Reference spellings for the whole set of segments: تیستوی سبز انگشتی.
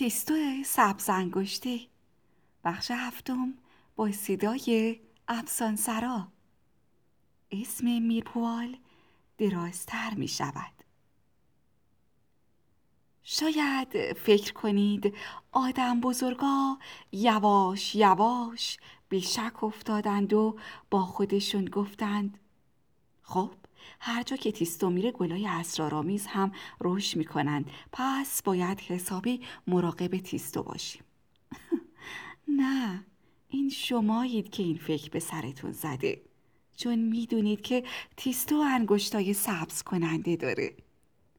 تیستوی سبز انگشتی بخش هفتم با صدای افسانه‌سرا. اسم میرپوال درازتر می شود. شاید فکر کنید آدم بزرگا یواش یواش به شک افتادند و با خودشون گفتند خب هر جا که تیستو میره گلای اسرارآمیز هم رشد میکنند، پس باید حسابی مراقب تیستو باشیم. نه، این شمایید که این فکر به سرتون زده، چون میدونید که تیستو انگشتای سبز کننده داره.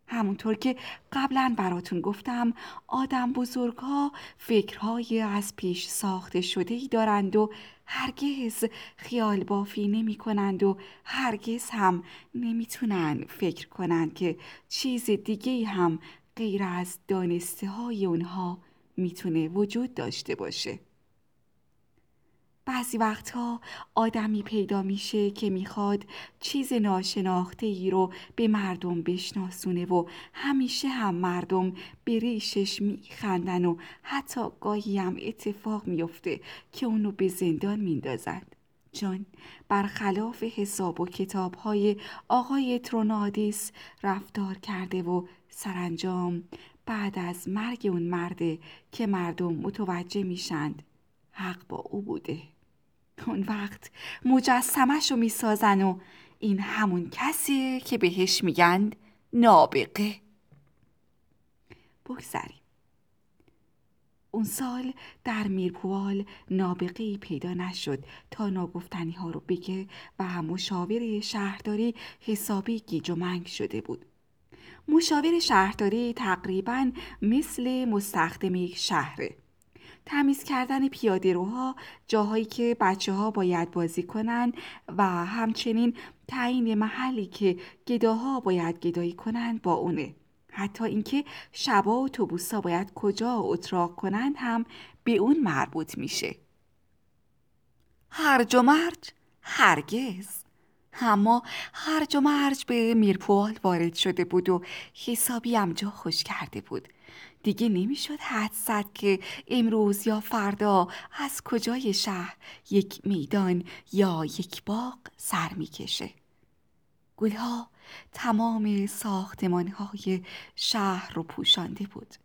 همونطور که قبلا براتون گفتم، آدم بزرگ‌ها فکرهای از پیش ساخته شده‌ای دارند و هرگز خیال بافی نمی کنند و هرگز هم نمیتونن فکر کنند که چیز دیگه‌ای هم غیر از دانسته های اونها میتونه وجود داشته باشه. بعضی وقتها آدمی پیدا میشه که میخواد چیز ناشناخته ای رو به مردم بشناسونه و همیشه هم مردم به ریشش میخندن و حتی گاهی هم اتفاق میفته که اونو به زندان میندازند، چون برخلاف حساب و کتابهای آقای ترونادیس رفتار کرده و سرانجام بعد از مرگ اون مرده که مردم متوجه میشند حق با او بوده. اون وقت مجسمش رو میسازن و این همون کسیه که بهش میگن نابغه. بگذاریم. اون سال در میرپوال نابغه‌ای پیدا نشد تا ناگفتنی ها رو بگه و مشاور شهرداری حسابی گیج و منگ شده بود. مشاور شهرداری تقریباً مثل مستخدم یک شهره. تمیز کردن پیاده‌روها، جاهایی که بچه‌ها باید بازی کنن و همچنین تعیین محلی که گداها باید گدایی کنن با اونه. حتی اینکه شبا اتوبوس‌ها باید کجا اتراق کنن هم به اون مربوط میشه. هرج و مرج هرگز، اما هرج و مرج به میرپوال وارد شده بود و حسابی هم جا خوش کرده بود. دیگه نمیشد حد زد که امروز یا فردا از کجای شهر یک میدان یا یک باغ سر میکشه. گلها تمام ساختمانهای شهر رو پوشانده بود.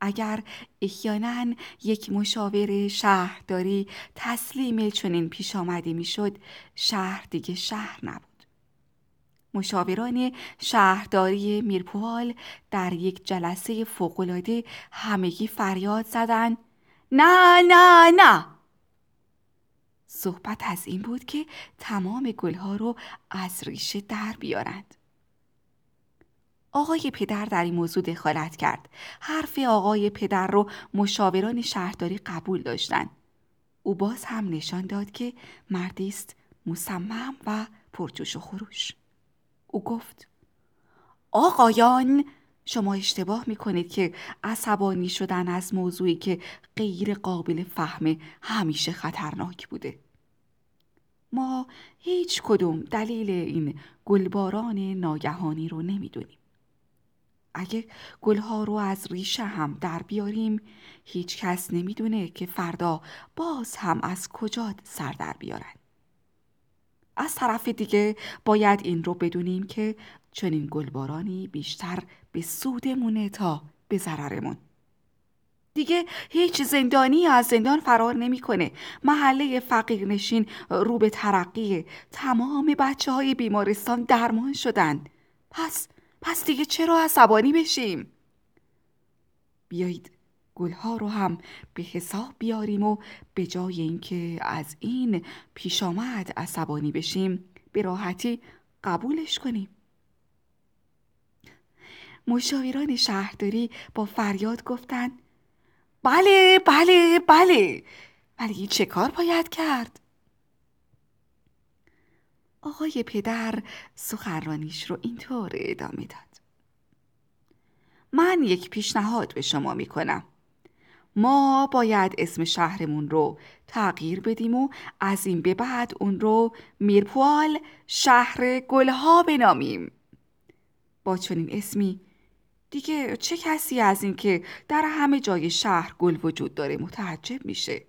اگر احیانا یک مشاور شهرداری تسلیم چنین پیش آمده میشد، شهر دیگه شهر نبود. مشاوران شهرداری میرپوال در یک جلسه فوق‌العاده همگی فریاد زدند نه نه نه. صحبت از این بود که تمام گلها رو از ریشه در بیارند. آقای پدر در این موضوع دخالت کرد. حرف آقای پدر رو مشاوران شهرداری قبول داشتند. او باز هم نشان داد که مردی است مصمم و پرجوش و خروش. او گفت آقایان، شما اشتباه میکنید که عصبانی شدن از موضوعی که غیر قابل فهم همیشه خطرناک بوده. ما هیچ کدوم دلیل این گلباران ناگهانی رو نمیدونیم. اگه گلها رو از ریشه هم در بیاریم، هیچ کس نمیدونه که فردا باز هم از کجا سر در بیارن. از طرف دیگه باید این رو بدونیم که چنین گلبارانی بیشتر به سودمونه تا به ضررمون. دیگه هیچ زندانی از زندان فرار نمیکنه. محله فقیرنشین رو به ترقیه. تمام بچه‌های بیمارستان درمان شدن. پس دیگه چرا عصبانی بشیم؟ بیایید گلها رو هم به حساب بیاریم و به جای اینکه از این پیش آمد عصبانی بشیم، به راحتی قبولش کنیم. مشاوران شهرداری با فریاد گفتند بله بله بله، ولی چه کار باید کرد؟ آقای پدر سخنرانیش رو اینطور ادامه داد. من یک پیشنهاد به شما می کنم. ما باید اسم شهرمون رو تغییر بدیم و از این به بعد اون رو میرپوال شهر گلها بنامیم. با چنین اسمی دیگه چه کسی از این که در همه جای شهر گل وجود داره متعجب میشه؟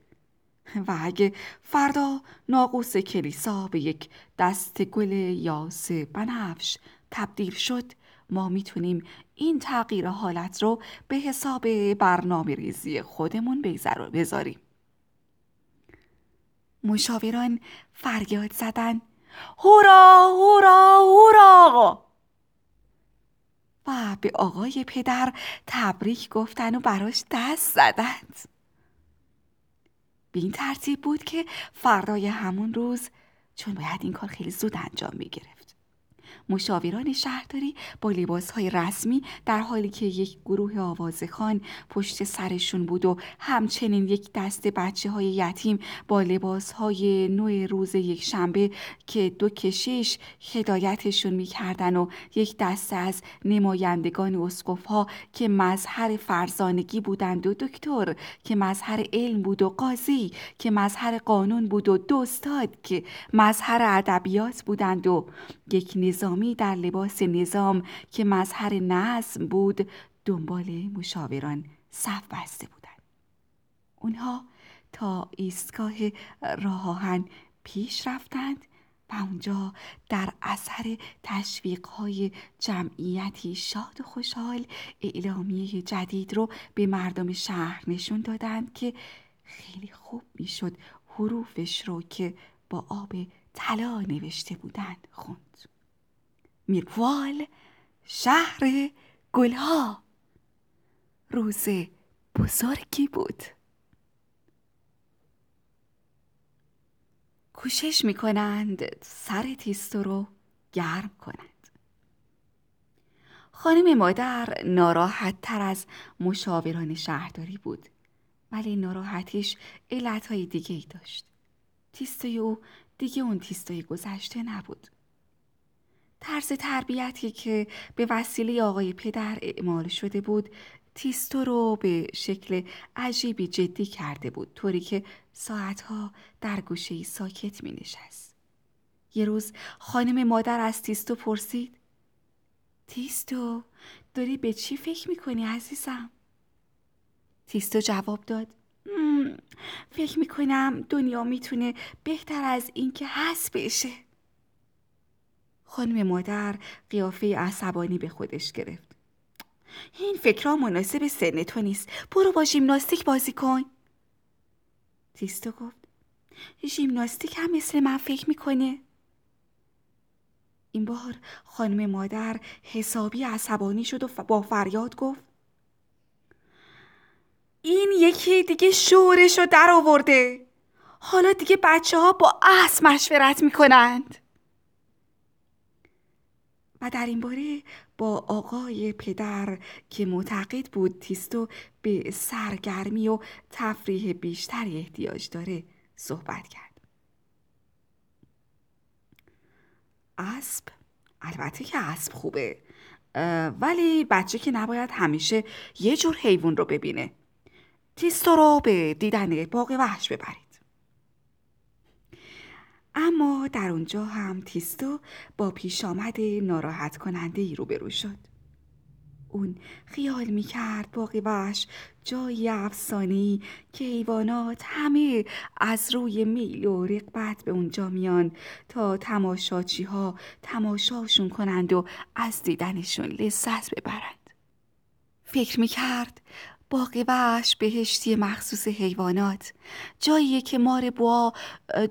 و اگه فردا ناقوس کلیسا به یک دست گل یاس بنفش تبدیل شد، ما میتونیم این تغییر حالت رو به حساب برنامه ریزی خودمون بذاریم. مشاوران فریاد زدن: هورا هورا هورا! و به آقای پدر تبریک گفتن و براش دست زدند. به این ترتیب بود که فردای همون روز، چون باید این کار خیلی زود انجام می گرفت، مشاوران شهرداری با لباسهای رسمی، در حالی که یک گروه آوازخوان پشت سرشون بود و همچنین یک دسته بچه‌های یتیم با لباسهای نو روز یک شنبه که دو کشیش هدایتشون می‌کردن و یک دسته از نمایندگان اسقف‌ها که مظهر فرزانگی بودند و دکتر که مظهر علم بود و قاضی که مظهر قانون بود و دوستاد که مظهر ادبیات بودند و یک نظامی در لباس نظام که مظهر نظم بود، دنبال مشاوران صف بسته بودند. اونها تا ایستگاه راه آهن پیش رفتند و اونجا در اثر تشویق‌های جمعیتی شاد و خوشحال اعلامیه جدید رو به مردم شهر نشون دادند که خیلی خوب میشد حروفش رو که با آب طلا نوشته بودند خوند: میرپوال، شهر گلها. روز بزرگی بود. کوشش میکنند سر تیستو رو گرم کنند. خانم مادر ناراحت تر از مشاوران شهرداری بود، ولی ناراحتیش علتهای دیگه ای داشت. تیستوی او دیگه اون تیستوی گذشته نبود. طرز تربیتی که به وسیله آقای پدر اعمال شده بود، تیستو رو به شکل عجیبی جدی کرده بود، طوری که ساعتها در گوشه‌ای ساکت می‌نشست. یه روز خانم مادر از تیستو پرسید: تیستو، داری به چی فکر می‌کنی عزیزم؟ تیستو جواب داد: فکر می‌کنم دنیا می‌تونه بهتر از این که هست بشه. خانم مادر قیافه عصبانی به خودش گرفت: این فکرها مناسب سن تو نیست. برو با ژیمناستیک بازی کن. تیستو گفت: ژیمناستیک هم مثل من فکر میکنه؟ این بار خانم مادر حسابی عصبانی شد و با فریاد گفت: این یکی دیگه شورش رو در آورده. حالا دیگه بچه ها با اسب مشورت میکنند. و در این باره با آقای پدر که معتقد بود تیستو به سرگرمی و تفریح بیشتری احتیاج داره صحبت کرد. اسب، البته که اسب خوبه، ولی بچه که نباید همیشه یه جور حیوان رو ببینه. تیستو رو به دیدن باغ وحش ببرید. اما در اونجا هم تیستو با پیش آمد ناراحت کننده ای روبرو شد. اون خیال میکرد باغ وحش جای افسانه‌ای که حیوانات همه از روی میل و رغبت به اونجا میان تا تماشاچی ها تماشاشون کنند و از دیدنشون لذت ببرند. فکر میکرد باغ وحش بهشتی مخصوص حیوانات، جاییه که مار بوا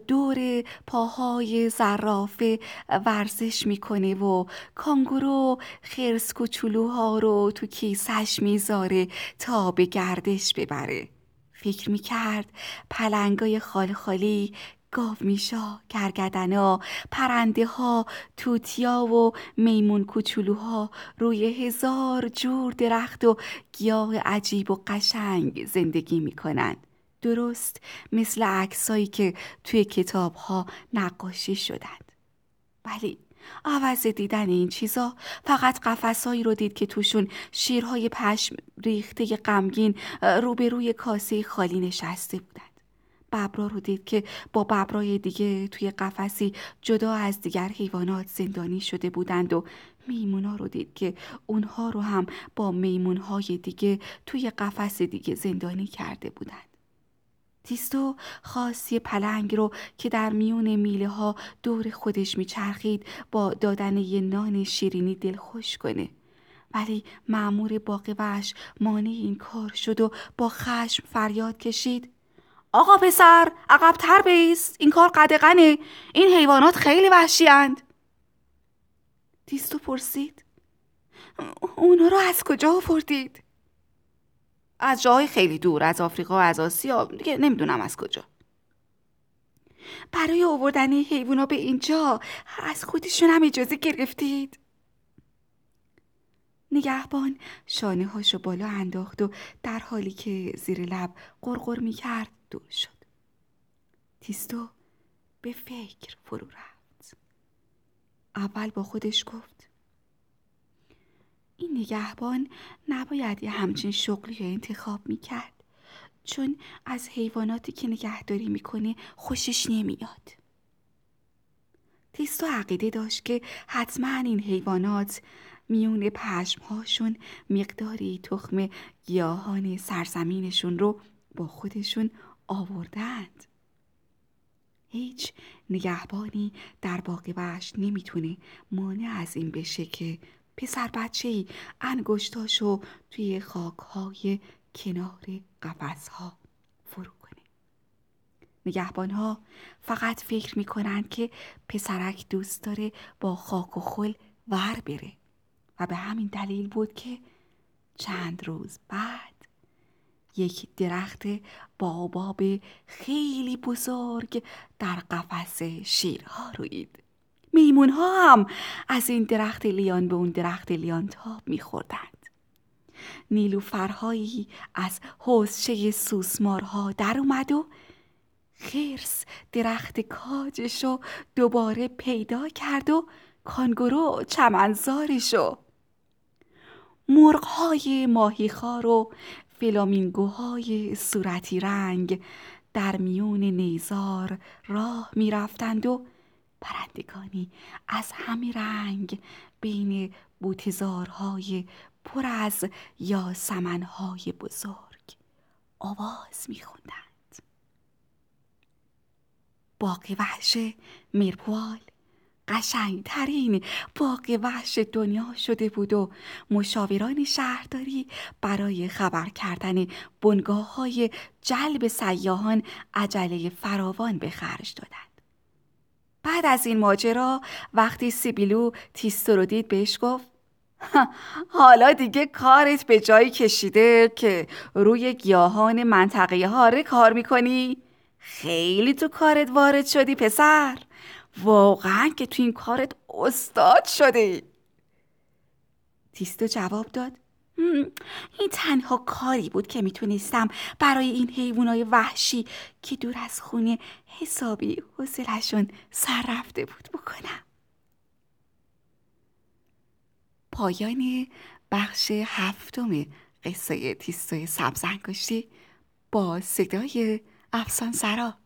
دور پاهای زرافه ورزش میکنه و کانگورو خرس کوچولوها رو تو کیسش میذاره تا به گردش ببره. فکر میکرد پلنگای خالخالی، گاومیشا، گرگدنا، پرنده ها، توتیا و میمون کوچولوها روی هزار جور درخت و گیاه عجیب و قشنگ زندگی می کنن. درست مثل عکسایی که توی کتاب ها نقاشی شدند. ولی عوض دیدن این چیزا فقط قفسایی رو دید که توشون شیرهای پشم ریخته غمگین روبروی کاسه خالی نشسته بودند. ببرا رو دید که با ببرای دیگه توی قفسی جدا از دیگر حیوانات زندانی شده بودند و میمونا رو دید که اونها رو هم با میمونهای دیگه توی قفس دیگه زندانی کرده بودند. تیستو خواست یه پلنگ رو که در میون میله ها دور خودش میچرخید با دادن یه نان شیرینی دلخوش کنه، ولی مأمور باغ وحش مانع این کار شد و با خشم فریاد کشید: آقا پسر، عقب‌تر بیست، این کار قدغنه، این حیوانات خیلی وحشی اند. تیستو پرسید: اونا رو از کجا آوردید؟ از جاهای خیلی دور، از آفریقا و از آسیا، دیگه نمیدونم از کجا. برای آوردن حیوانا به اینجا از خودشون هم اجازه گرفتید؟ نگهبان شانه هاشو بالا انداخت و در حالی که زیر لب غرغر میکرد دور شد. تیستو به فکر فرو رفت. اول با خودش گفت: این نگهبان نباید یه همچین شغلی رو انتخاب میکرد، چون از حیواناتی که نگهداری میکنه خوشش نمیاد. تیستو عقیده داشت که حتما این حیوانات میون پشمهاشون مقداری تخم گیاهان سرزمینشون رو با خودشون آوردند. هیچ نگهبانی در باغ وحش نمیتونه مانع از این بشه که پسر بچه‌ای انگشتاشو توی خاکهای کنار قفس‌ها فرو کنه. نگهبان‌ها فقط فکر می‌کنن که پسرک دوست داره با خاک و خل ور بره و به همین دلیل بود که چند روز بعد یک درخت باobab خیلی بزرگ در قفس شیرها روید. میمون ها هم از این درخت لیان به اون درخت لیان تاب می‌خوردند. نیلوفرهایی از حوضچه سوسمارها در اومد و خرس درخت کاجشو دوباره پیدا کرد و کانگورو چمنزارشو، مرغ‌های ماهیخوار و فلامینگوهای صورتی رنگ در میون نیزار راه می‌رفتند و پرندگانی از همه رنگ بین بوته‌زارهای پر از یاسمن‌های بزرگ آواز می‌خوندند. باغ وحش میرپوال قشنگترین باغ وحش دنیا شده بود و مشاوران شهرداری برای خبر کردن بنگاه‌های جلب سیاحان عجله فراوان به خرج دادند. بعد از این ماجرا وقتی سیبیلو تیستو رو دید بهش گفت: حالا دیگه کارت به جایی کشیده که روی گیاهان منطقه هاره کار میکنی؟ خیلی تو کارت وارد شدی پسر، واقعا که تو این کارت استاد شدی. تیستو جواب داد: این تنها کاری بود که میتونستم برای این حیوانای وحشی که دور از خونه حسابی حوصله‌شون سر رفته بود بکنم. پایان بخش هفتم قصه تیستوی سبز انگشتی با صدای افسانه‌سرا.